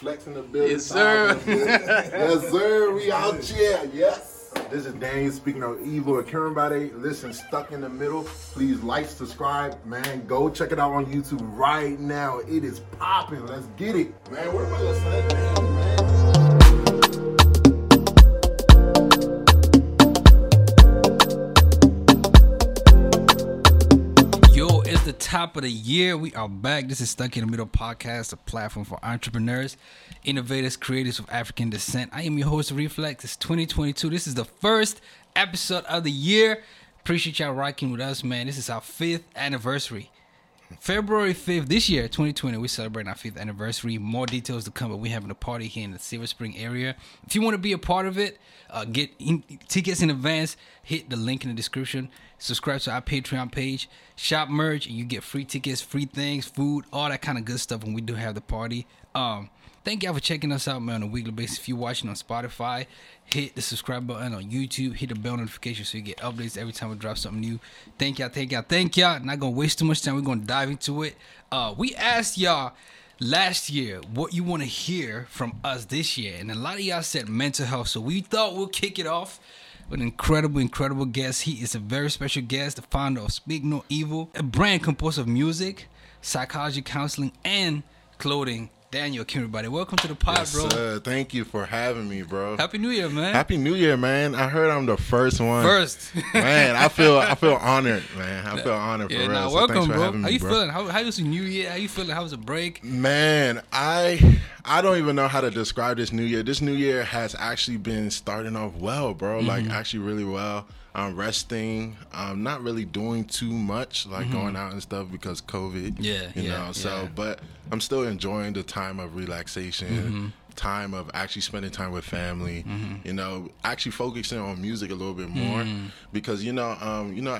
flexing the building. Yes, sir. Yes, sir. We out here. Yes. This is Daniel, Speak No Evil. If everybody listen, Stuck in the Middle, please like, subscribe, man. Go check it out on YouTube right now. It is popping. Let's get it. Man, where about that damn, man? Top of the year, we are back. This is Stuck in the Middle podcast, a platform for entrepreneurs, innovators, creators of African descent. I am your host, Reflex. It's 2022. This is the first episode of the year. Appreciate y'all rocking with us, man. This is our 5th anniversary. February 5th this year, 2020, we're celebrating our 5th anniversary. More details to come, but we're having a party here in the Silver Spring area. If you want to be a part of it, get tickets in advance. Hit the link in the description. Subscribe to our Patreon page. Shop merch, and you get free tickets, free things, food, all that kind of good stuff when we do have the party. Thank y'all for checking us out, man, on a weekly basis. If you're watching on Spotify, hit the subscribe button on YouTube. Hit the bell notification so you get updates every time we drop something new. Thank y'all, thank y'all, thank y'all. Not going to waste too much time. We're going to dive into it. We asked y'all last year what you want to hear from us this year. And a lot of y'all said mental health. So we thought we'll kick it off with an incredible guest. He is a very special guest, the founder of Speak No Evil, a brand composed of music, psychology, counseling, and clothing. Daniel Kim, everybody. Welcome to the pod, yes, bro. Thank you for having me, bro. Happy New Year, man. Happy New Year, man. I heard I'm the first one. First. Man, I feel honored, man. I feel honored for real. Nah, welcome, so thanks for bro. Having me, how you bro. Feeling? How was the New Year? How you feeling? How was the break? Man, I don't even know how to describe this New Year. This New Year has actually been starting off well, bro. Mm-hmm. Like, actually really well. I'm resting. I'm not really doing too much, like mm-hmm. going out and stuff because COVID. Yeah, you know. So, but I'm still enjoying the time of relaxation, mm-hmm. time of actually spending time with family. Mm-hmm. You know, actually focusing on music a little bit more mm-hmm. because you know,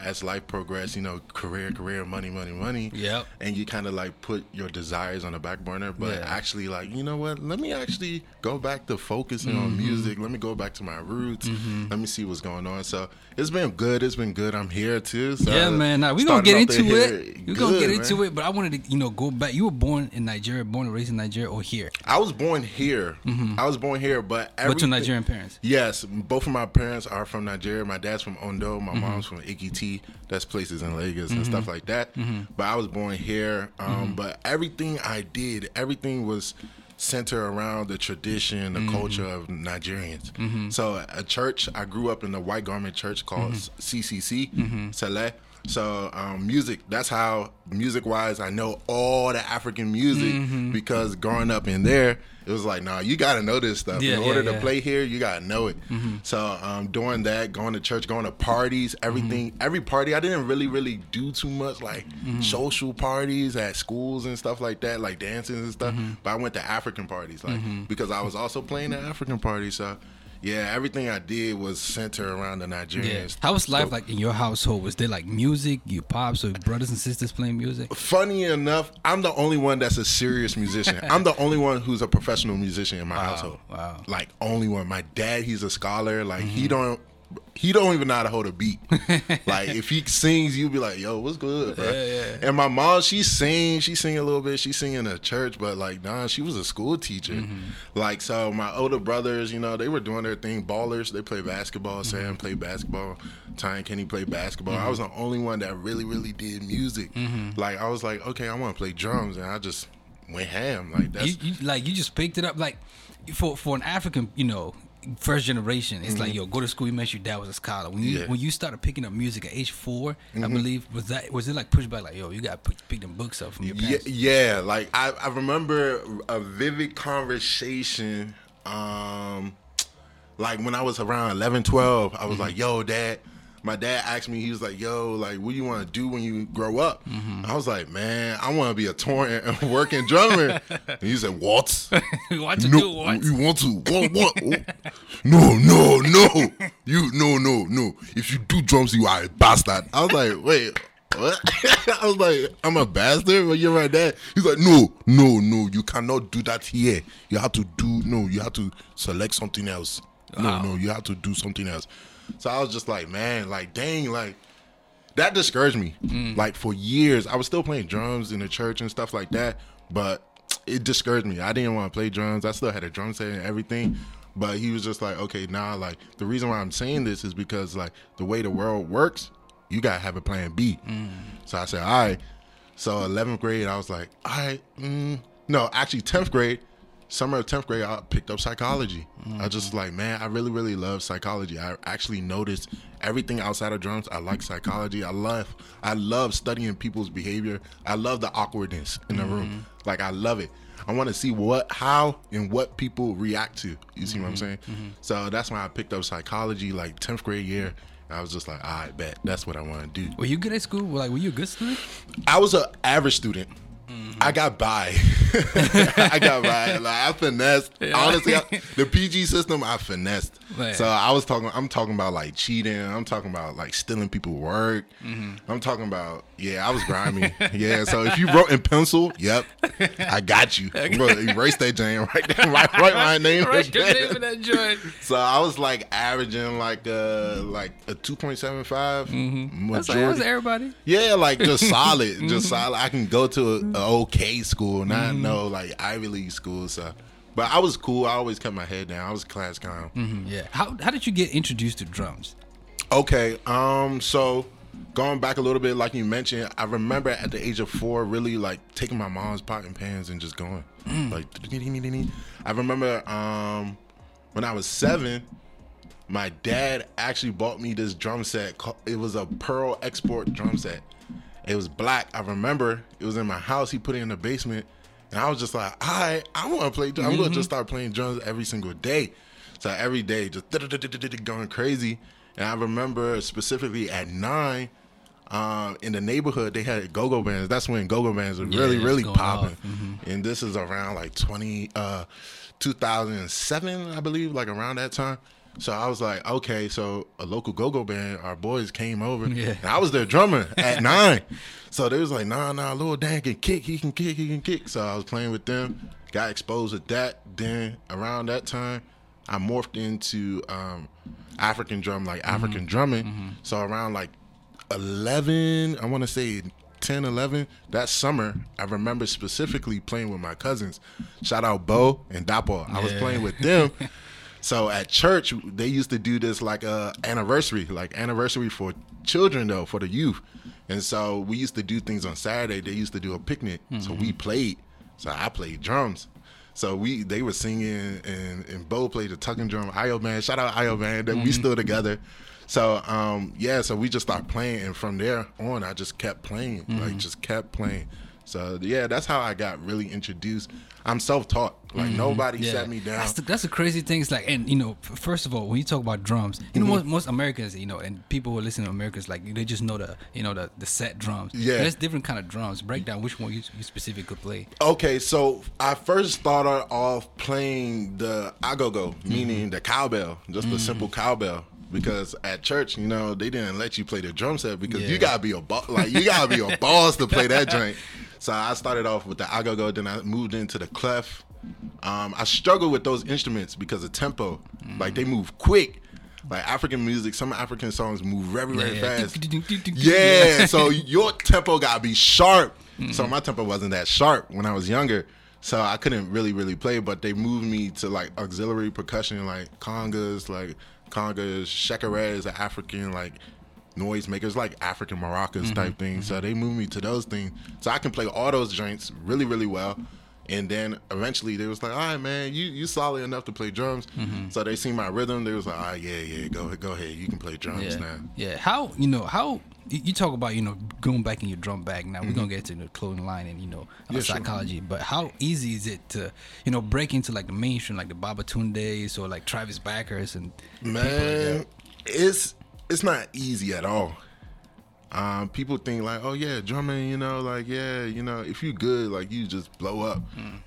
as life progresses, you know, career, money. Yep. And you kind of like put your desires on the back burner, but actually, like, you know what? Let me actually go back to focusing mm-hmm. on music. Let me go back to my roots. Mm-hmm. Let me see what's going on. So. It's been good. I'm here too. So yeah, man. Nah, we're going to get into it. We're going to get into it, but I wanted to, you know, go back. You were born and raised in Nigeria or here? I was born here. Mm-hmm. But your Nigerian parents? Yes. Both of my parents are from Nigeria. My dad's from Ondo. My mm-hmm. mom's from Ekiti. That's places in Lagos mm-hmm. and stuff like that. Mm-hmm. But I was born here. Mm-hmm. But everything I did, everything was center around the tradition, the mm-hmm. culture of Nigerians. Mm-hmm. So a church, I grew up in a white garment church called mm-hmm. CCC, mm-hmm. Saleh. So music, that's how music-wise I know all the African music mm-hmm. because growing up in there, it was like, nah, you got to know this stuff. In order to play here, you got to know it. Mm-hmm. So doing that, going to church, going to parties, everything, mm-hmm. every party. I didn't really do too much, like mm-hmm. social parties at schools and stuff like that, like dances and stuff. Mm-hmm. But I went to African parties like mm-hmm. because I was also playing at African parties. So, yeah, everything I did was centered around the Nigerians. Yeah. How was life like in your household? Was there like music, your pops or brothers and sisters playing music? Funny enough, I'm the only one that's a serious musician. I'm the only one who's a professional musician in my household. Wow. Like, only one. My dad, he's a scholar. Like, mm-hmm. He don't even know how to hold a beat. Like, if he sings, you'll be like, yo, what's good, bro? Yeah. And my mom, she sing a little bit. She sing in the church, but like, nah, she was a school teacher. Mm-hmm. Like, so my older brothers, you know, they were doing their thing. Ballers, they play basketball. Mm-hmm. Sam played basketball. Ty and Kenny played basketball. Mm-hmm. I was the only one that really, really did music. Mm-hmm. Like, I was like, okay, I want to play drums. And I just went ham. Like, that's... You just picked it up. Like, for an African, you know... First generation, it's mm-hmm. like, yo, go to school. You mentioned your dad was a scholar. When you started picking up music at age 4, mm-hmm. I believe, was it like pushback? Like, yo, you got to pick them books up from your parents. Yeah, like I remember a vivid conversation. Like when I was around 11, 12, I was mm-hmm. like, yo, dad. My dad asked me, he was like, yo, like, what do you want to do when you grow up? Mm-hmm. I was like, man, I want to be a touring and working drummer. And he said, what? You want to do what? You want to? What? Oh. No. You, no. If you do drums, you are a bastard. I was like, wait, what? I was like, I'm a bastard? But you're my dad. He's like, no. You cannot do that here. You have to select something else. Wow. No, you have to do something else. So I was just like, man, like, dang, like, that discouraged me. Mm. Like, for years, I was still playing drums in the church and stuff like that, but it discouraged me. I didn't want to play drums. I still had a drum set and everything. But he was just like, okay, nah, like, the reason why I'm saying this is because, like, the way the world works, you got to have a plan B. Mm. So I said, all right. So 11th grade, I was like, all right. No, actually 10th grade, summer of 10th grade, I picked up psychology. Mm. I was just like, man, I really, really love psychology. I actually noticed everything outside of drums. I like psychology. I love studying people's behavior. I love the awkwardness in the room. Like, I love it. I want to see how people react to. You see what I'm saying? Mm-hmm. So that's when I picked up psychology, like 10th grade year. I was just like, all right, bet. That's what I want to do. Were you good at school? Like, were you a good student? I was an average student. Mm-hmm. I got by. Like, I finessed. Yeah. Honestly, the PG system, I finessed. Man. So I'm talking about like cheating. I'm talking about like stealing people's work. Mm-hmm. I'm talking about, I was grimy. Yeah. So if you wrote in pencil, yep, I got you. Okay. Bro, erase that jam right there. Write my name. Write your name in that joint. So I was like averaging like a 2.75. Mm-hmm. That's was everybody. Yeah, like just solid. Just solid. I can go to an okay school, not no like Ivy League school. So, but I was cool. I always kept my head down. I was class clown. Mm-hmm. Yeah. How did you get introduced to drums? Okay. So going back a little bit, like you mentioned, I remember at the age of 4, really like taking my mom's pot and pans and just going. Like, I remember when I was 7. My dad actually bought me this drum set. It was a Pearl Export drum set. It was black. I remember it was in my house. He put it in the basement. And I was just like, all right, I want to play drums. I'm going to just start playing drums every single day. So every day, just going crazy. And I remember specifically at 9, in the neighborhood, they had go-go bands. That's when go-go bands were really, really popping. And this is around like 2007, I believe, like around that time. So I was like, okay, so a local go-go band, our boys came over. Yeah. And I was their drummer at 9. So they was like, nah, little Dan can kick. He can kick. So I was playing with them, got exposed to that. Then around that time, I morphed into African drumming. Mm-hmm. So around like 11, I want to say 10, 11, that summer, I remember specifically playing with my cousins. Shout out Bo and Dapo. I was playing with them. So at church, they used to do this like anniversary for children though, for the youth. And so we used to do things on Saturday. They used to do a picnic. Mm-hmm. So we played. So I played drums. So they were singing and Bo played the tucking drum. Ayo Band, shout out Ayo Band. We still together. So so we just started playing, and from there on I just kept playing. Mm-hmm. Like just kept playing. So yeah, that's how I got really introduced. I'm self-taught. Like nobody sat me down. That's the crazy thing. It's like, and you know, first of all, when you talk about drums, you know, most Americans, you know, and people who listen to Americans, like they just know the set drums. Yeah, there's different kind of drums. Break down which one you specifically could play. Okay, so I first started off playing the agogo, meaning the cowbell, just a simple cowbell. Because at church, you know, they didn't let you play the drum set because you gotta be a boss to play that joint. So I started off with the agogo, then I moved into the clef. I struggled with those instruments because of tempo. Like they move quick. Like African music, some African songs move very, very fast. Yeah, so your tempo gotta be sharp. So my tempo wasn't that sharp when I was younger. So I couldn't really, really play, but they moved me to like auxiliary percussion, like congas, shakarez, African like noisemakers, like African maracas type things. So they moved me to those things. So I can play all those joints really, really well. And then eventually they was like, all right, man, you solid enough to play drums. So they seen my rhythm. They was like, all right, go ahead. You can play drums now. Yeah. How you talk about, you know, going back in your drum bag. Now we're going to get to the clothing line and, you know, psychology. Sure. But how easy is it to, you know, break into like the mainstream, like the Babatundes or like Travis Backers and man, like it's not easy at all. People think like, oh yeah, drumming, you know, like, yeah, you know, if you good, like you just blow up.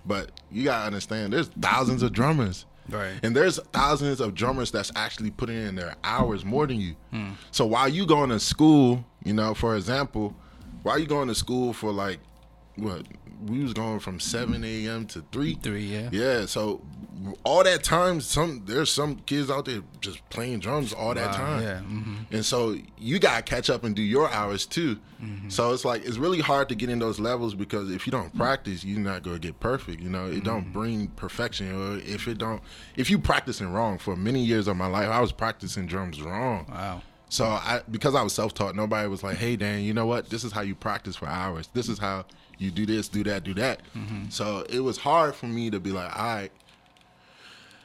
But you gotta understand there's thousands of drummers. Right. And there's thousands of drummers that's actually putting in their hours more than you. So while you going to school, you know, for example, while you going to school for like, what, we was going from 7 a.m. to 3. Yeah. Yeah. So all that time, there's some kids out there just playing drums all that time. Yeah. Mm-hmm. And so you gotta catch up and do your hours too. Mm-hmm. So it's like, it's really hard to get in those levels, because if you don't practice, you're not gonna get perfect. You know, it mm-hmm. don't bring perfection. Or if you practicing wrong. For many years of my life, I was practicing drums wrong. Wow. So because I was self-taught, nobody was like, hey, Dan, you know what? This is how you practice for hours. This is how you do this, do that, do that. Mm-hmm. So it was hard for me to be like, all right,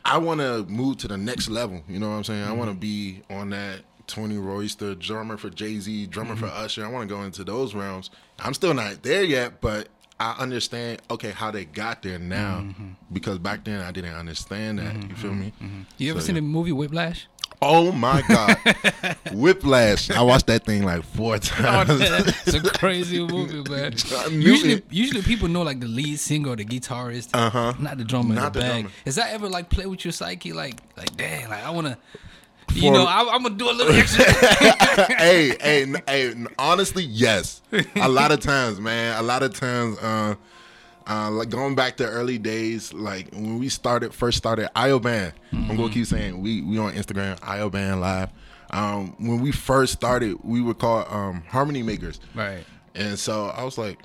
I want to move to the next level. You know what I'm saying? Mm-hmm. I want to be on that Tony Royster, drummer for Jay-Z, drummer mm-hmm. for Usher. I want to go into those realms. I'm still not there yet, but I understand, okay, how they got there now. Mm-hmm. Because back then I didn't understand that. Mm-hmm. You feel me? Mm-hmm. You ever seen the movie Whiplash? Oh my God, Whiplash! I watched that thing like 4 times. It's a crazy movie, man. Usually people know like the lead singer or the guitarist, uh-huh. not the drummer. Not the drummer. Is that ever like play with your psyche? Like dang, like I wanna, I'm gonna do a little extra. hey, honestly, yes. A lot of times, like going back to early days, like when we first started Ayo Band. Mm-hmm. I'm gonna keep saying we on Instagram, Ayo Band Live. When we first started, we were called Harmony Makers. Right. And so I was like,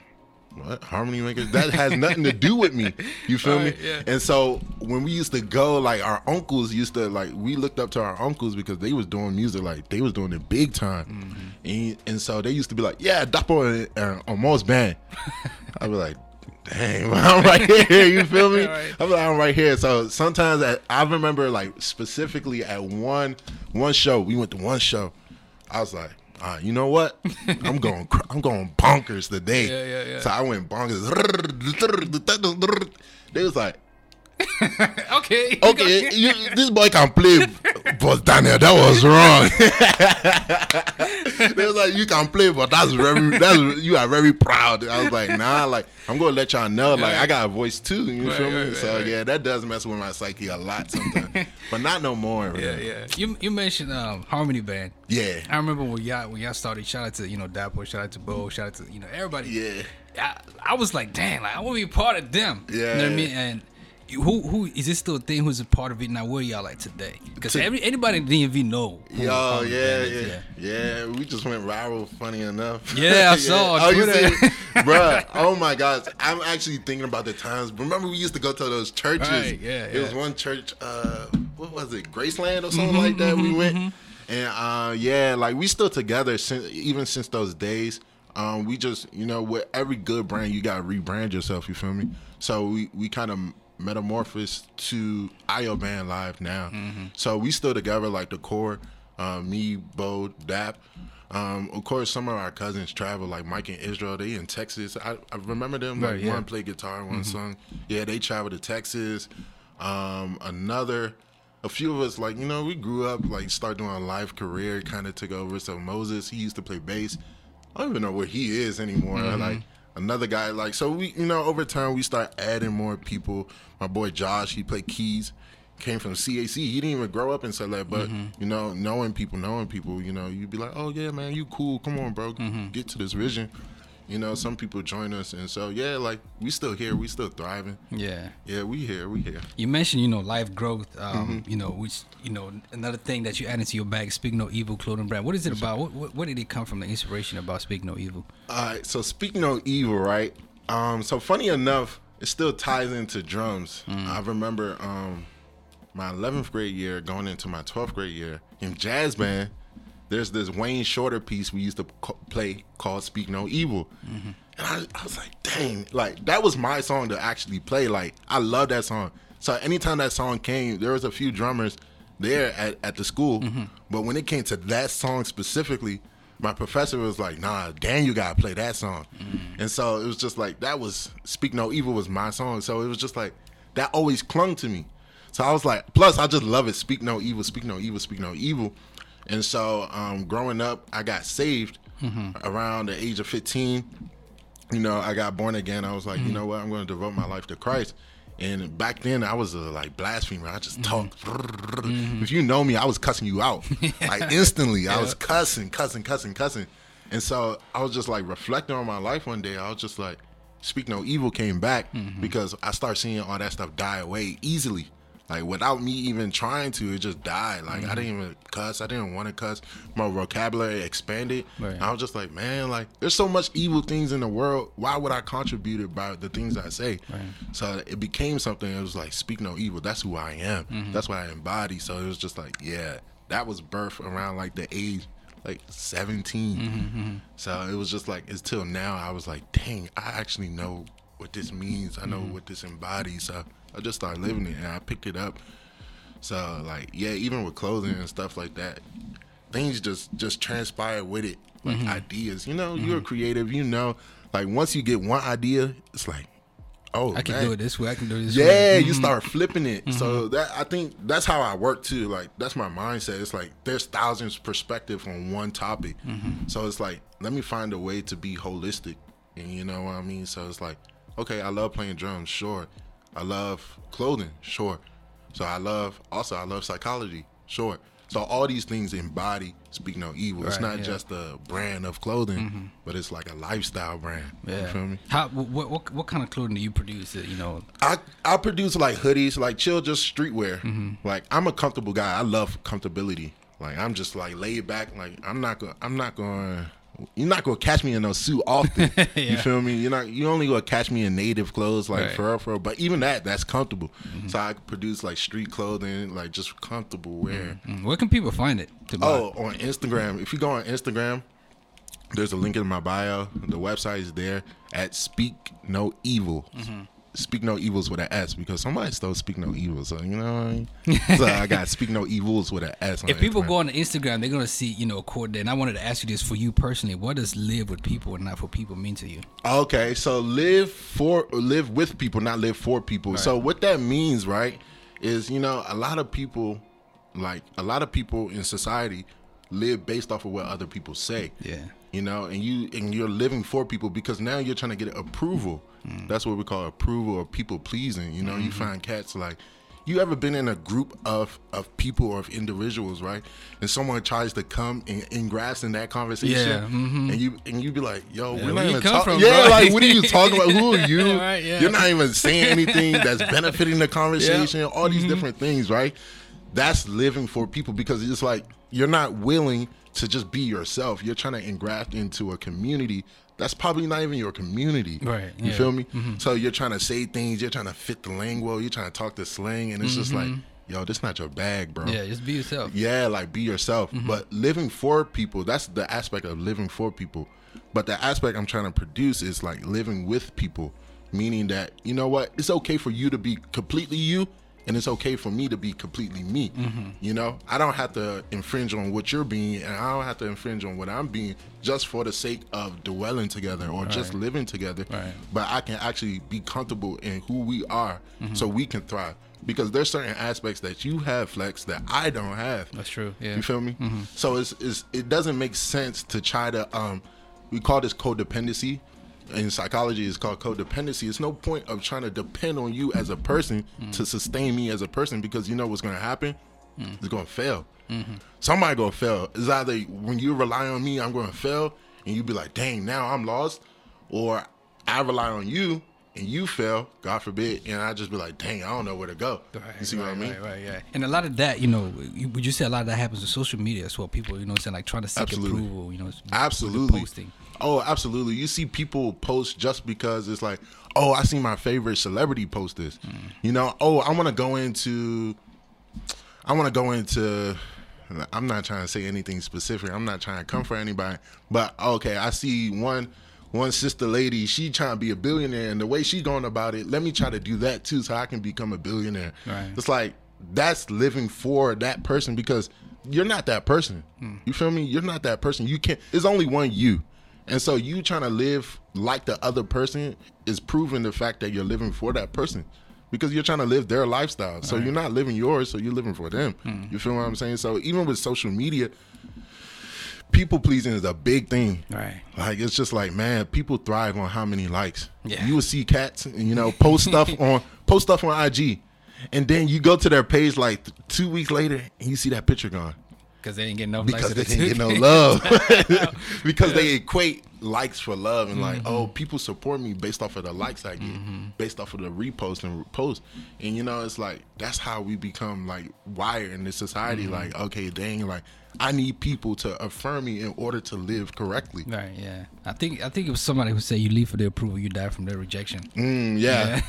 what? Harmony Makers? That has nothing to do with me. You feel me? Yeah. And so when we used to go, like our uncles used to, like we looked up to our uncles because they was doing music, like they was doing it big time. Mm-hmm. And so they used to be like, yeah, Dapo on Mo's band. I was like, dang, I'm right here. You feel me? Right. I'm right here. So sometimes I remember, like specifically at one show, we went to one show. I was like, you know what? I'm going bonkers today. Yeah. So I went bonkers. They was like, okay, this boy can play, but Daniel, that was wrong. They was like, you can play, but that's you are very proud. I was like, nah, like I'm gonna let y'all know, like I got a voice too. You feel me? Right, so yeah, that does mess with my psyche a lot sometimes, but not no more. Really. Yeah. You mentioned Harmony Band. Yeah, I remember when y'all started. Shout out to Dapo, shout out to Bo, shout out to everybody. Yeah, I was like, dang, like I want to be part of them. Yeah, you know what I mean? And Who is this still a thing? Who's a part of it now? Where y'all like today? Because anybody in DMV know. Yo, yeah. We just went viral. Funny enough. Yeah, I saw. Oh, you see, bro. Oh my gosh, I'm actually thinking about the times. Remember, we used to go to those churches. Right, yeah. It was one church. What was it? Graceland or something mm-hmm, like that. Mm-hmm, we went, mm-hmm. and like we still together since those days. We just with every good brand, you gotta rebrand yourself. You feel me? So we kind of metamorphosis to Ayo Band Live now. Mm-hmm. So we still together, like the core, me, Bo, Dap. Of course, some of our cousins travel, like Mike and Israel. They in Texas. I remember them, like one played guitar, one mm-hmm. sung. Yeah, they traveled to Texas. A few of us, like, we grew up, like, started doing a live career, kind of took over. So Moses, he used to play bass. I don't even know where he is anymore. Mm-hmm. Another guy, like, so we, over time we start adding more people. My boy Josh, he played keys, came from CAC. He didn't even grow up in Celeb, but, mm-hmm. Knowing people, you'd be like, oh, yeah, man, you cool. Come on, bro. Mm-hmm. Get to this vision. Some people join us. And so, yeah, like, we still here. We still thriving. Yeah. Yeah, we here. You mentioned, life growth, mm-hmm. Which, another thing that you added to your bag, Speak No Evil clothing brand. What is it about? Where did it come from, the inspiration about Speak No Evil? So Speak No Evil, right? So funny enough, it still ties into drums. Mm-hmm. I remember my 11th grade year going into my 12th grade year in jazz band. There's this Wayne Shorter piece we used to play called Speak No Evil. Mm-hmm. And I was like, dang, like that was my song to actually play. Like, I love that song. So anytime that song came, there was a few drummers there at the school. Mm-hmm. But when it came to that song specifically, my professor was like, nah, Dan, you got to play that song. Mm-hmm. And so it was just like, that was Speak No Evil was my song. So it was just like, that always clung to me. So I was like, plus I just love it. Speak No Evil, Speak No Evil, Speak No Evil. And so, growing up, I got saved mm-hmm. around the age of 15. I got born again. I was like, mm-hmm. you know what? I'm going to devote my life to Christ. And back then, I was a blasphemer. I just talked. Mm-hmm. If you know me, I was cussing you out. Like, instantly. I was cussing. And so, I was just, like, reflecting on my life one day. I was just like, Speak No Evil came back mm-hmm. because I started seeing all that stuff die away easily. Like, without me even trying to, it just died. Like, I didn't even cuss. I didn't want to cuss. My vocabulary expanded. Right. I was just like, man, like, there's so much evil things in the world. Why would I contribute it by the things I say? Right. So it became something. It was like, speak no evil. That's who I am. Mm-hmm. That's what I embody. So it was just like, yeah, that was birth around, like, the age, like, 17. Mm-hmm. So it was just like, it's till now, I was like, dang, I actually know what this means. I know what this embodies. So I just started living it, and I picked it up. So, like, yeah, even with clothing and stuff like that, things just transpire with it, like ideas. You know, you're creative. You know, like, once you get one idea, it's like, oh, I can do it this way. I can do it this way. Yeah, you start flipping it. So that, I think that's how I work too. Like, that's my mindset. It's like there's thousands of perspectives on one topic. So it's like, let me find a way to be holistic, and you know what I mean. So it's like, okay, I love playing drums. Sure. I love clothing, sure. So I love psychology, sure. So all these things embody Speak No Evil. Right, it's not just a brand of clothing, but it's like a lifestyle brand. Yeah. You feel me? How, what kind of clothing do you produce? That, you know, I produce like hoodies, like chill, just streetwear. Like, I'm a comfortable guy. I love comfortability. Like, I'm just like laid back. Like, I'm not going. You're not gonna catch me in no suit often. You feel me? You only gonna catch me in native clothes, like fur. But even that's comfortable. So I produce like street clothing, like just comfortable wear. Where can people find it? On Instagram. If you go on Instagram, there's a link in my bio. The website is there at Speak No Evil. Speak No Evils with an S, because somebody stole Speak No Evil, so you know what I mean? So I got Speak No Evils with an S. If people go on Instagram, they're gonna see, you know, a quote there. And I wanted to ask you this for you personally: what does live with people and not for people mean to you? Okay, so live with people, not live for people. Right. So what that means, right, is, you know, a lot of people in society live based off of what other people say. Yeah. You know, and you're living for people because now you're trying to get approval. That's what we call approval or people pleasing. You know, you find cats like, you ever been in a group of people or of individuals, right? And someone tries to come and grasp in that conversation, and you be like, yo, we're not even talking. Yeah, bro? Like, what are you talking about? Who are you? Right, yeah. You're not even saying anything that's benefiting the conversation. Yep. All these different things, right? That's living for people, because it's like you're not willing to just be yourself. You're trying to engraft into a community that's probably not even your community. Right. You feel me? So you're trying to say things, you're trying to fit the lingo, you're trying to talk the slang, and it's just like, yo, this not your bag, bro. Yeah, just be yourself. Yeah, like, be yourself. But living for people, that's the aspect of living for people. But the aspect I'm trying to produce is like living with people, meaning that, you know what, it's okay for you to be completely you, and it's okay for me to be completely me. You know, I don't have to infringe on what you're being, and I don't have to infringe on what I'm being, just for the sake of dwelling together or just living together. Right. But I can actually be comfortable in who we are, so we can thrive. Because there's certain aspects that you have, Flex, that I don't have. That's true. Yeah. You feel me? So it doesn't make sense to try to, we call this codependency. In psychology, it's called codependency. It's no point of trying to depend on you as a person to sustain me as a person, because you know what's going to happen? It's going to fail. Somebody going to fail. It's either when you rely on me, I'm going to fail, and you be like, dang, now I'm lost, or I rely on you, and you fail, God forbid, and I just be like, dang, I don't know where to go. You see what I mean? Right. And a lot of that, you know, would you say a lot of that happens with social media as well? People, you know what I'm saying, like trying to seek approval, you know, posting. Oh, absolutely. You see people post just because it's like, oh, I see my favorite celebrity post this. You know, oh, I want to go into, I'm not trying to say anything specific. I'm not trying to comfort anybody. But, okay, I see one sister lady, she trying to be a billionaire, and the way she going about it, let me try to do that too so I can become a billionaire. Right. It's like, that's living for that person, because you're not that person. You feel me? You're not that person. You can't. There's only one you. And so you trying to live like the other person is proving the fact that you're living for that person, because you're trying to live their lifestyle. So you're not living yours, so you're living for them. You feel what I'm saying? So even with social media, people pleasing is a big thing. Right. Like, it's just like, man, people thrive on how many likes. Yeah. You will see cats, you know, post stuff on IG, and then you go to their page like 2 weeks later and you see that picture gone. Because they didn't get no love. Because they equate likes for love and like, oh, people support me based off of the likes I get, based off of the repost and repost. And, you know, it's like, that's how we become like wired in this society. Like, okay, dang, like I need people to affirm me in order to live correctly. Right. Yeah. I think it was somebody who said you live for their approval, you die from their rejection. Yeah.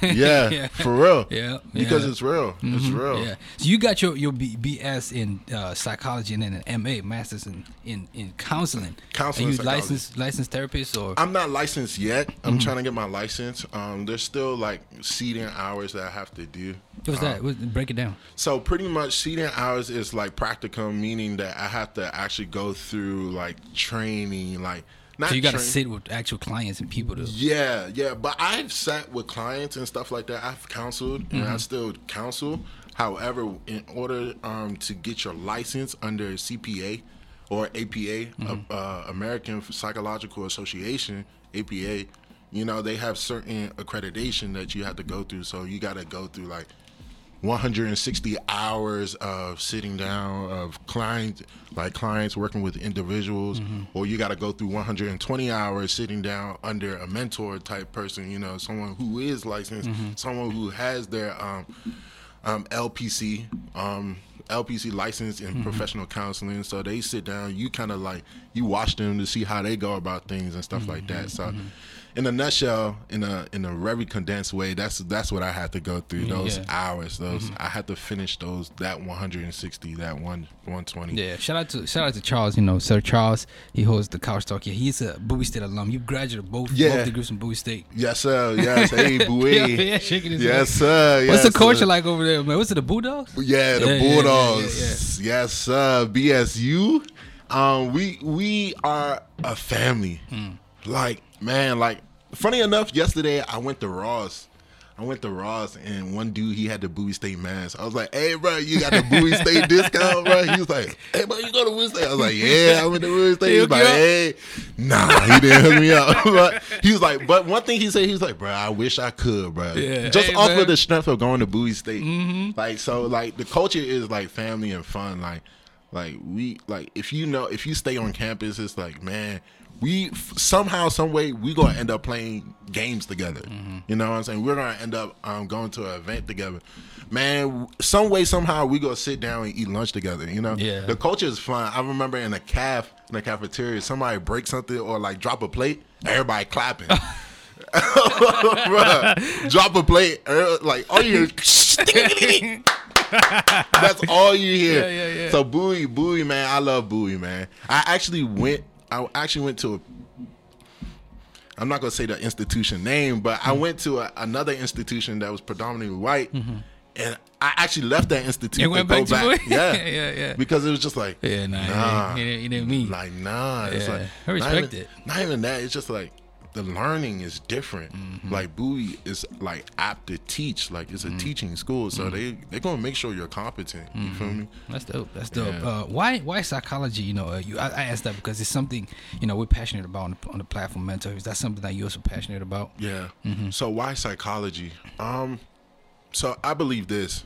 For real. Yeah. Because it's real. It's real. Yeah. So you got your BS in psychology and then an MA, master's in counseling. Counseling. Are you licensed therapist or? I'm not licensed yet. I'm trying to get my license. There's still like seating hours that I have to do. What's that? Break it down. So pretty much seating hours is like practicum, meaning that I have to actually go through like training, like not. So you got to sit with actual clients and people. Yeah. But I've sat with clients and stuff like that. I've counseled and I still counsel. However, in order to get your license under CPA or APA, American Psychological Association, APA, you know, they have certain accreditation that you have to go through. So you got to go through like 160 hours of sitting down of clients working with individuals, or you got to go through 120 hours sitting down under a mentor type person, you know, someone who is licensed, someone who has their LPC license in professional counseling. So they sit down, you kind of like, you watch them to see how they go about things and stuff like that. So in a nutshell, in a very condensed way, that's what I had to go through, those hours. Those I had to finish those, that 160, that 120. Yeah, shout out to Charles, you know, Sir Charles. He holds the Couch Talk here. He's a Bowie State alum. You graduated both degrees from Bowie State. Yes, sir. Yes, hey, Bowie. yeah, shaking his head. Yes, sir. Yes, what's the culture like over there, man? Was it the Bulldogs? Yeah, the Bulldogs. Yeah. Yes, sir. BSU. We are a family. Like, man, like, funny enough, yesterday I went to Ross, and one dude, he had the Bowie State mask. I was like, hey, bro, you got the Bowie State discount, bro? He was like, hey, bro, you go to Bowie State? I was like, yeah, I went to Bowie State. He was like, hey. Nah, he didn't hook me up. But he was like, but one thing he said, he was like, bro, I wish I could, bro. Yeah. Just off of the strength of going to Bowie State. Like, so, like, the culture is, like, family and fun. Like we, like, if you stay on campus, it's like, man, we somehow, some way, we gonna end up playing games together. You know what I'm saying? We're gonna end up going to an event together. Man, some way, somehow, we gonna sit down and eat lunch together. You know, the culture is fun. I remember in the cafeteria, somebody break something or like drop a plate, everybody clapping. Bruh, drop a plate, like all you. That's all you hear. Yeah. So Bowie, man, I love Bowie, man. I actually went to I'm not gonna say the institution name, but I went to another institution that was predominantly white, and I actually left that institution. Went back. Yeah. Because it was just like, nah, it didn't mean. Like, nah, it's like I respect it. Not even that. It's just like the learning is different. Like Bowie is like apt to teach. Like it's a teaching school, so they're gonna make sure you're competent. You feel me? That's dope. Yeah. Why psychology? You know, I asked that because it's something, you know, we're passionate about on the platform. Mental health. That's something that you're also passionate about. Yeah. So why psychology? So I believe this.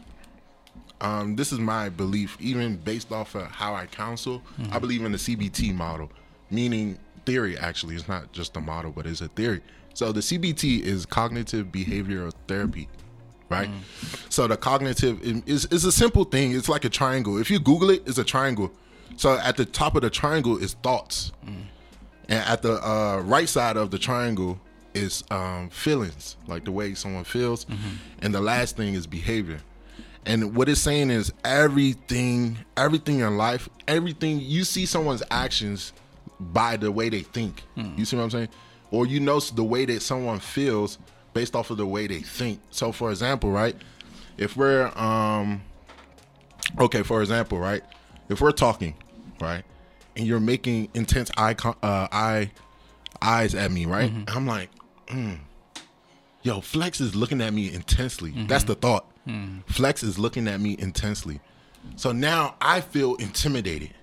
This is my belief, even based off of how I counsel. I believe in the CBT model, meaning. Theory, actually, it's not just a model, but it's a theory. So the CBT is cognitive behavioral therapy, right? So the cognitive is a simple thing. It's like a triangle. If you Google it, it's a triangle. So at the top of the triangle is thoughts, and at the right side of the triangle is feelings, like the way someone feels, and the last thing is behavior. And what it's saying is everything in life, everything you see someone's actions. By the way they think. You see what I'm saying? Or you know the way that someone feels based off of the way they think. So for example, right? If we're talking, right? And you're making intense eyes at me, right? I'm like, yo, Flex is looking at me intensely. That's the thought. Flex is looking at me intensely. So now I feel intimidated.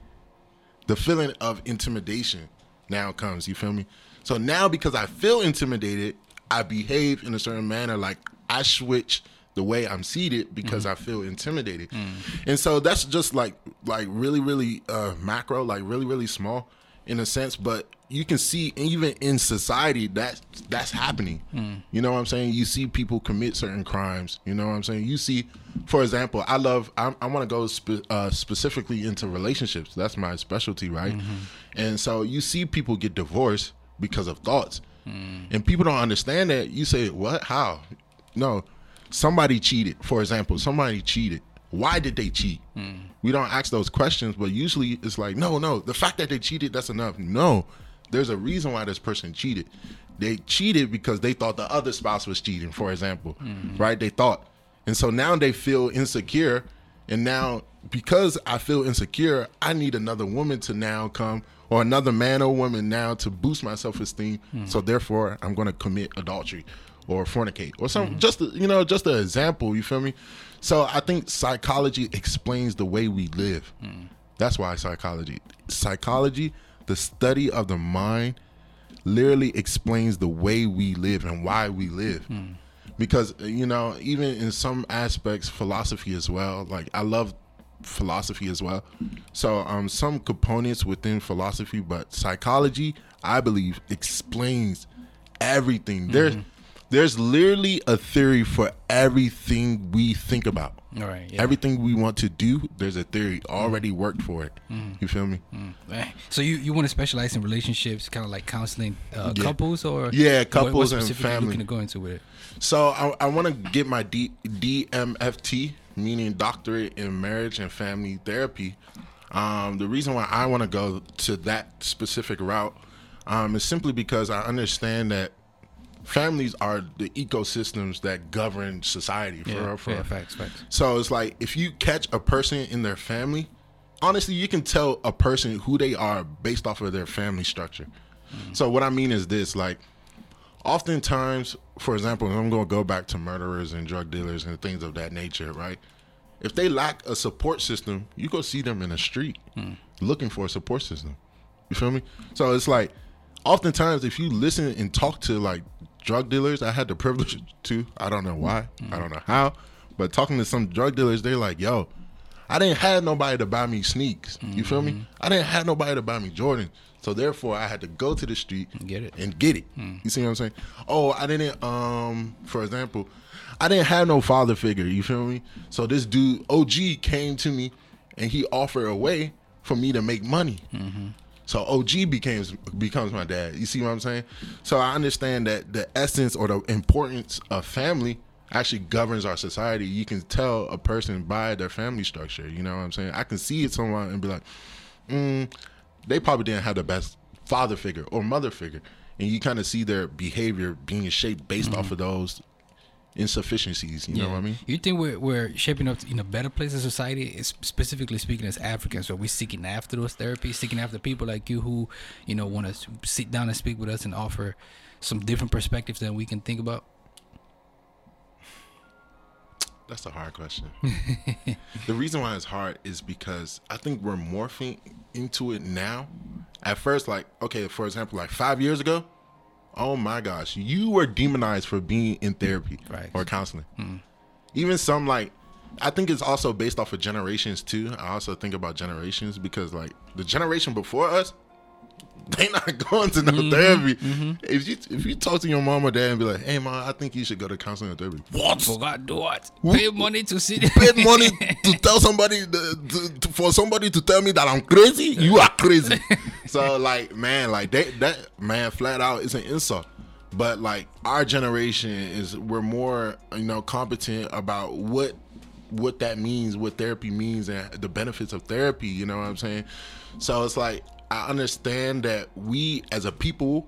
The feeling of intimidation now comes, you feel me? So now because I feel intimidated, I behave in a certain manner, like I switch the way I'm seated because I feel intimidated. And so that's just like really, really macro, like really, really small. in a sense, but you can see even in society that's happening. Mm. You know what I'm saying? You see people commit certain crimes. You know what I'm saying? You see, for example, I want to go specifically into relationships. That's my specialty, right? Mm-hmm. And so you see people get divorced because of thoughts. Mm. And people don't understand that. You say, what? How? No, somebody cheated. For example, somebody cheated. Why did they cheat? Mm. We don't ask those questions, but usually it's like, no, the fact that they cheated, that's enough. No, there's a reason why this person cheated. They cheated because they thought the other spouse was cheating, for example, right? They thought. And so now they feel insecure. And now because I feel insecure, I need another woman to now come, or another man or woman now to boost my self-esteem. Mm. So therefore, I'm going to commit adultery or fornicate or something. Mm. Just an example, you feel me? So I think psychology explains the way we live. Mm. That's why psychology, the study of the mind, literally explains the way we live and why we live. Mm. Because, even in some aspects, philosophy as well, like I love philosophy as well. So some components within philosophy, but psychology, I believe, explains everything. Mm-hmm. There's literally a theory for everything we think about. All right, yeah. Everything we want to do, there's a theory already worked for it. Mm. You feel me? Mm. So you want to specialize in relationships, kind of like counseling couples or? Yeah, couples and family. What are you going to go into with it? So I want to get my DMFT, meaning doctorate in marriage and family therapy. The reason why I want to go to that specific route is simply because I understand that families are the ecosystems that govern society. Facts. So it's like, if you catch a person in their family, honestly, you can tell a person who they are based off of their family structure. Mm-hmm. So what I mean is this, like, oftentimes, for example, I'm going to go back to murderers and drug dealers and things of that nature, right? If they lack a support system, you go see them in the street looking for a support system. You feel me? So it's like, oftentimes, if you listen and talk to, like, drug dealers, I had the privilege to, I don't know why, I don't know how, but talking to some drug dealers, they're like, yo, I didn't have nobody to buy me sneaks. You feel me? I didn't have nobody to buy me Jordan. So therefore, I had to go to the street and get it. Mm. You see what I'm saying? Oh, I didn't, for example, I didn't have no father figure. You feel me? So this dude, OG, came to me and he offered a way for me to make money. Mm-hmm. So OG becomes my dad. You see what I'm saying? So I understand that the essence or the importance of family actually governs our society. You can tell a person by their family structure. You know what I'm saying? I can see it somewhere and be like, they probably didn't have the best father figure or mother figure. And you kind of see their behavior being shaped based off of those insufficiencies, you know what I mean? You think we're shaping up in a better place in society, specifically speaking as Africans? Are we seeking after those therapies, seeking after people like you who, want to sit down and speak with us and offer some different perspectives that we can think about? That's a hard question. The reason why it's hard is because I think we're morphing into it now. At first, like, okay, for example, like 5 years ago, oh my gosh, you were demonized for being in therapy or counseling. Mm. Even some, like, I think it's also based off of generations too. I also think about generations because, like, the generation before us, they not going to no therapy. Mm-hmm. If you talk to your mom or dad and be like, hey mom, I think you should go to counseling and therapy. What? For what? Pay money to see. Pay money to tell somebody for somebody to tell me that I'm crazy. You are crazy. So like, man, like that flat out is an insult. But like our generation we're more competent about what that means, what therapy means, and the benefits of therapy. You know what I'm saying? So it's like, I understand that we as a people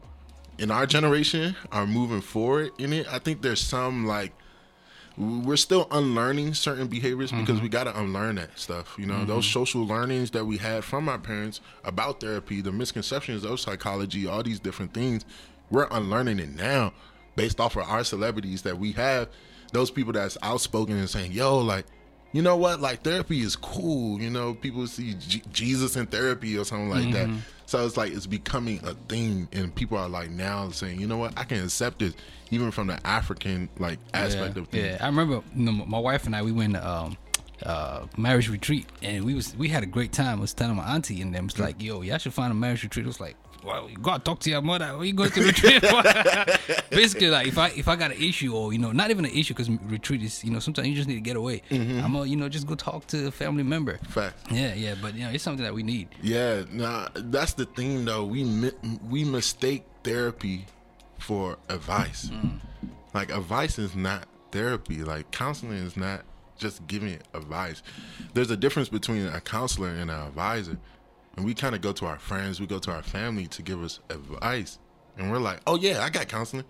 in our generation are moving forward in it. I think there's some, like, we're still unlearning certain behaviors because we got to unlearn that stuff. Those social learnings that we had from our parents about therapy, the misconceptions of psychology, all these different things, we're unlearning it now based off of our celebrities that we have, those people that's outspoken and saying, yo, like, you know what? Like, therapy is cool. People see Jesus in therapy or something like that. So it's like, it's becoming a thing. And people are like now saying, you know what? I can accept it even from the African, like, aspect of things. Yeah, I remember my wife and I, we went marriage retreat, and we had a great time. I was telling my auntie, and them was like, "Yo, y'all should find a marriage retreat." I was like, "Well, you gotta talk to your mother. Where you going to retreat?" Basically, like if I got an issue, or not even an issue, because retreat is sometimes you just need to get away. Mm-hmm. I'm gonna just go talk to a family member. Fact. Yeah, but it's something that we need. Yeah, nah, that's the thing though. We mistake therapy for advice. Mm. Like advice is not therapy. Like counseling is not just giving advice. There's a difference between a counselor and an advisor. And we kind of go to our friends, we go to our family to give us advice. And we're like, oh yeah, I got counseling.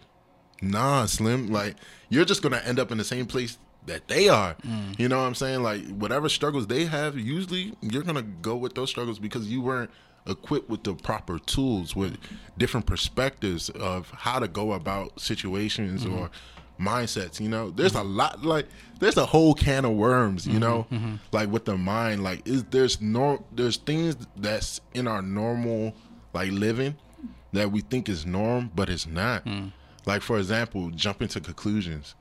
Nah, Slim, like you're just going to end up in the same place that they are. Mm. You know what I'm saying? Like whatever struggles they have, usually you're going to go with those struggles because you weren't equipped with the proper tools, with different perspectives of how to go about situations or mindsets. There's a lot, like there's a whole can of worms, like with the mind, like there's things that's in our normal like living that we think is norm, but it's not. Like for example, jumping to conclusions,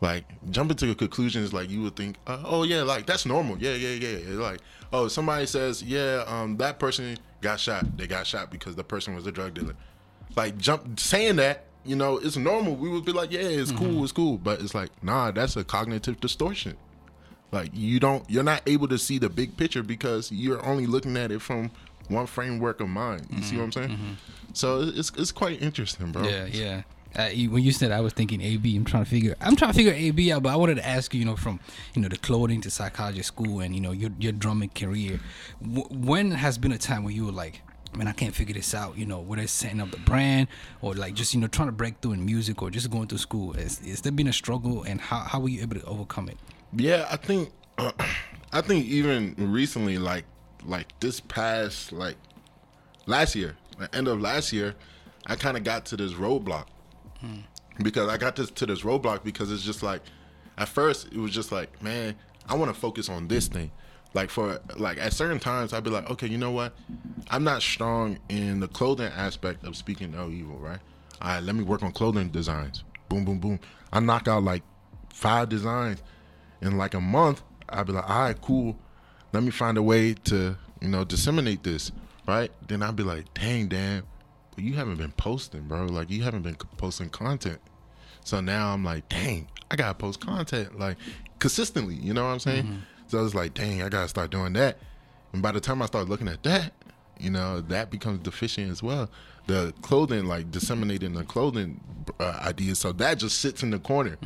like you would think, oh yeah, like that's normal. Yeah. Like, oh, somebody says, yeah, that person got shot. They got shot because the person was a drug dealer. Like saying that, it's normal. We would be like, yeah, it's cool, it's cool. But it's like, nah, that's a cognitive distortion. Like you're not able to see the big picture because you're only looking at it from one framework of mind. You see what I'm saying? So it's quite interesting, bro. Yeah. When you said, I was thinking AB. I'm trying to figure AB out, but I wanted to ask you, from the clothing to psychology school and your drumming career, when has been a time where you were like, man, I can't figure this out, whether it's setting up the brand or like just trying to break through in music or just going through school? Has there been a struggle, and how were you able to overcome it? Yeah, I think even recently, like this past, like last year, the end of last year, I kind of got to this roadblock. Because I got to this roadblock because it's just like, at first it was just like, man, I want to focus on this thing. Like at certain times I'd be like, okay, you know what? I'm not strong in the clothing aspect of Speaking No Evil, right? All right, let me work on clothing designs. Boom, boom, boom. I knock out like 5 designs in like a month. I'd be like, all right, cool. Let me find a way to, disseminate this, right? Then I'd be like, damn. You haven't been posting, bro. Like you haven't been posting content. So now I'm like, dang, I gotta post content like consistently. You know what I'm saying? So it's like, dang, I gotta start doing that. And by the time I start looking at that, that becomes deficient as well. The clothing, like disseminating the clothing ideas, so that just sits in the corner.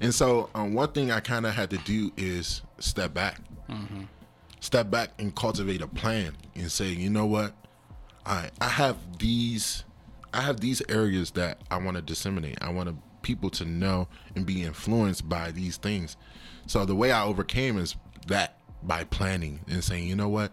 And so one thing I kind of had to do is step back, and cultivate a plan and say, you know what? I have these areas that I want to disseminate. I want people to know and be influenced by these things. So the way I overcame is that by planning and saying, you know what?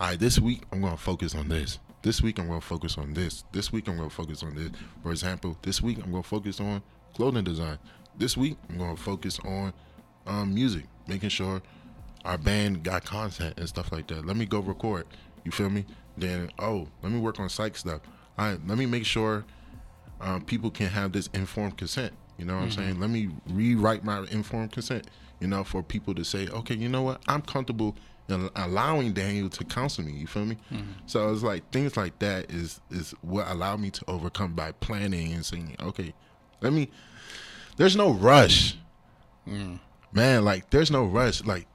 All right, this week I'm going to focus on this. This week I'm going to focus on this. This week I'm going to focus on this. For example, this week I'm going to focus on clothing design. This week I'm going to focus on music, making sure our band got content and stuff like that. Let me go record. You feel me? Then, oh, let me work on psych stuff. All right, let me make sure people can have this informed consent. You know what I'm saying? Let me rewrite my informed consent, for people to say, okay, you know what? I'm comfortable in allowing Daniel to counsel me. You feel me? So it's like things like that is what allowed me to overcome by planning and saying, okay, there's no rush. Man, like there's no rush. Like,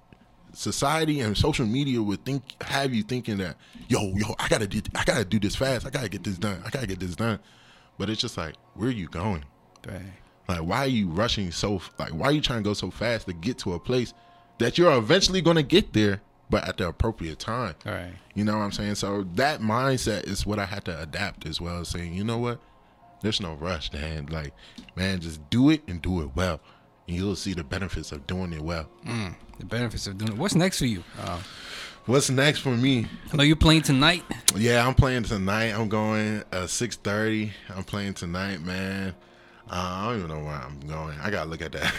society and social media would have you thinking that yo, I gotta do this fast. I gotta get this done. But it's just like, where are you going? Right. Like, why are you rushing so? Like, why are you trying to go so fast to get to a place that you're eventually gonna get there, but at the appropriate time? All right. You know what I'm saying? So that mindset is what I had to adapt as well, saying, you know what? There's no rush, man. Like, man, just do it and do it well. And you'll see the benefits of doing it well. The benefits of doing it. What's next for you? What's next for me? Are you playing tonight? Yeah, I'm playing tonight. I'm going 6:30. I'm playing tonight, man. I don't even know where I'm going. I gotta look at that.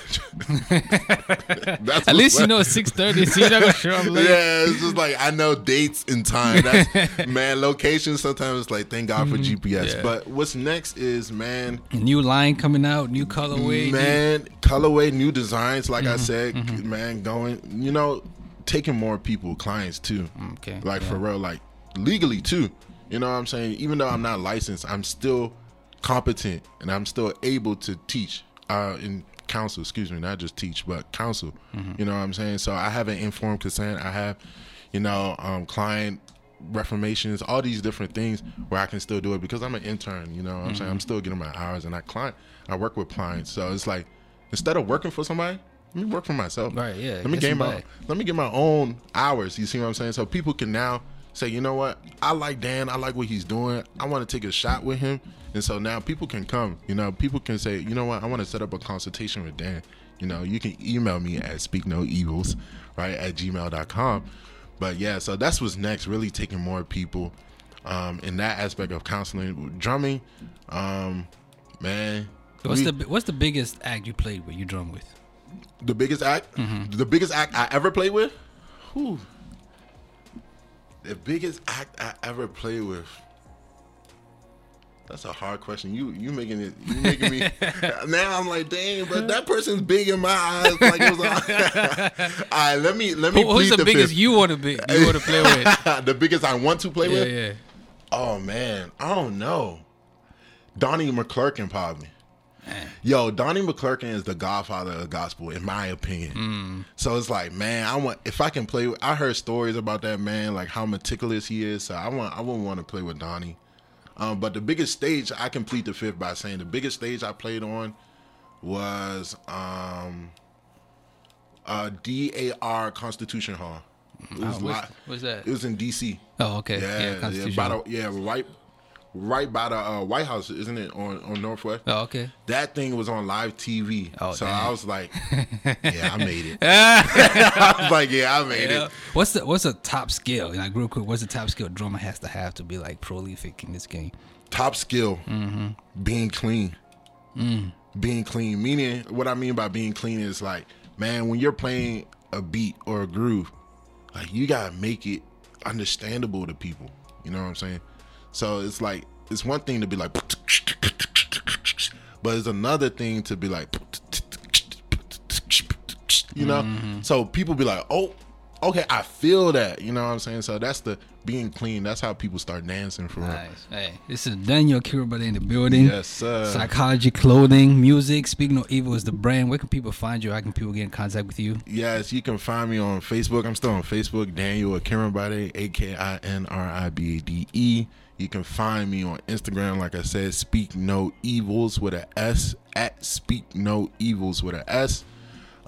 At least you know it's 6:30. So you're not gonna show up late. Yeah, it's just like I know dates and time. That's, man, location. Sometimes it's like thank God for GPS. Yeah. But what's next is, man, new line coming out, new colorway, man, colorway, new designs. Like I said, man, going, you know, taking more people, clients too. Okay, like for real, like legally too. You know what I'm saying? Even though I'm not licensed, I'm still competent and I'm still able to teach in counsel, excuse me, not just teach but counsel. You know what I'm saying? So I have an informed consent, I have, you know, client reformations, all these different things where I can still do it because I'm an intern. You know what I'm saying? I'm still getting my hours and I work with clients. So it's like instead of working for somebody, let me work for myself. Right, yeah. Let me get my own hours. You see what I'm saying? So people can now say, you know what, I like Dan, I like what he's doing, I want to take a shot with him. And so now people can come, you know, people can say, you know what, I want to set up a consultation with Dan. You know, you can email me at speaknoevils, right, at gmail.com. But yeah, so that's what's next, really taking more people in that aspect of counseling. Drumming, man. What's the biggest act you played with, you drum with? The biggest act? The biggest act I ever played with? Whew. The biggest act I ever played with. That's a hard question. You making me now I'm like, dang, but that person's big in my eyes. Like it was all right, let me who's the biggest fifth. you wanna play with? The biggest I want to play with? Yeah. Oh man, I don't know. Donnie McClurkin probably. Yo, Donnie McClurkin is the godfather of gospel, in my opinion. So it's like, man, I heard stories about that man, like how meticulous he is. So I wouldn't want to play with Donnie. But the biggest stage, I can plead the fifth by saying the biggest stage I played on was DAR Constitution Hall. It was what's that? It was in D.C. Oh, okay. Yeah, Constitution Hall. Right by the White House, isn't it, on Northwest? Oh, okay. That thing was on live TV. Oh, so damn. I was like, yeah, I made it. I made it. What's a top skill? Like real quick, what's the top skill a drummer has to have to be like prolific in this game? Top skill, being clean. Being clean, meaning what I mean by being clean is like, man, when you're playing a beat or a groove, like you gotta make it understandable to people. You know what I'm saying? So it's like, it's one thing to be like, but it's another thing to be like, you know? So people be like, oh, okay, I feel that. You know what I'm saying? So that's the being clean. That's how people start dancing for nice. Real. Hey, this is Daniel Kim in the building. Yes, sir. Psychology, clothing, music. Speak No Evil is the brand. Where can people find you? How can people get in contact with you? Yes, you can find me on Facebook. I'm still on Facebook, Daniel Kimribade, AKINRIBADE. You can find me on Instagram, like I said, Speak No Evils with an S, at Speak No Evils with an S.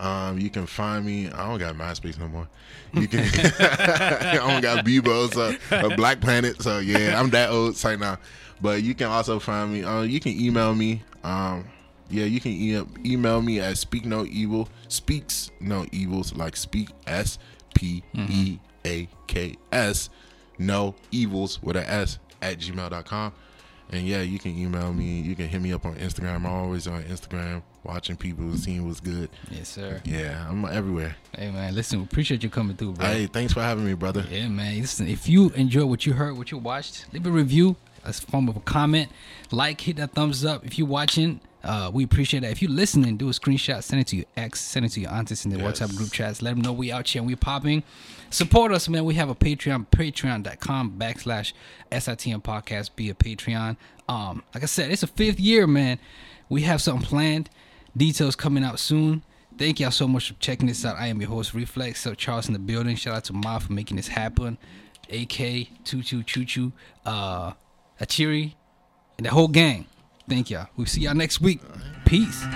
You can find me. I don't got MySpace no more. You can. I don't got Bebo, so Black Planet. So yeah, I'm that old right now. But you can also find me. You can email me. You can email me at Speaks No Evils, like speak SPEAKS no evils with an S at gmail.com. And yeah, you can email me. You can hit me up on Instagram. I'm always on Instagram, watching people, seeing what's good. Yes, sir. Yeah, I'm everywhere. Hey, man, listen, we appreciate you coming through, bro. Hey, thanks for having me, brother. Yeah, man. Listen, if you enjoyed what you heard, what you watched, leave a review, a form of a comment, like, hit that thumbs up. If you're watching, we appreciate that. If you're listening, do a screenshot, send it to your ex, send it to your aunties in the WhatsApp group chats. Let them know we out here and we popping. Support us, man. We have a Patreon, patreon.com/SITM podcast. Be a Patreon. Like I said, it's the 5th year, man. We have something planned. Details coming out soon. Thank y'all so much for checking this out. I am your host, Reflex. So Charles in the building. Shout out to Ma for making this happen. AK, Tutu, Chuchu, Achiri, and the whole gang. Thank y'all. We'll see y'all next week. Peace.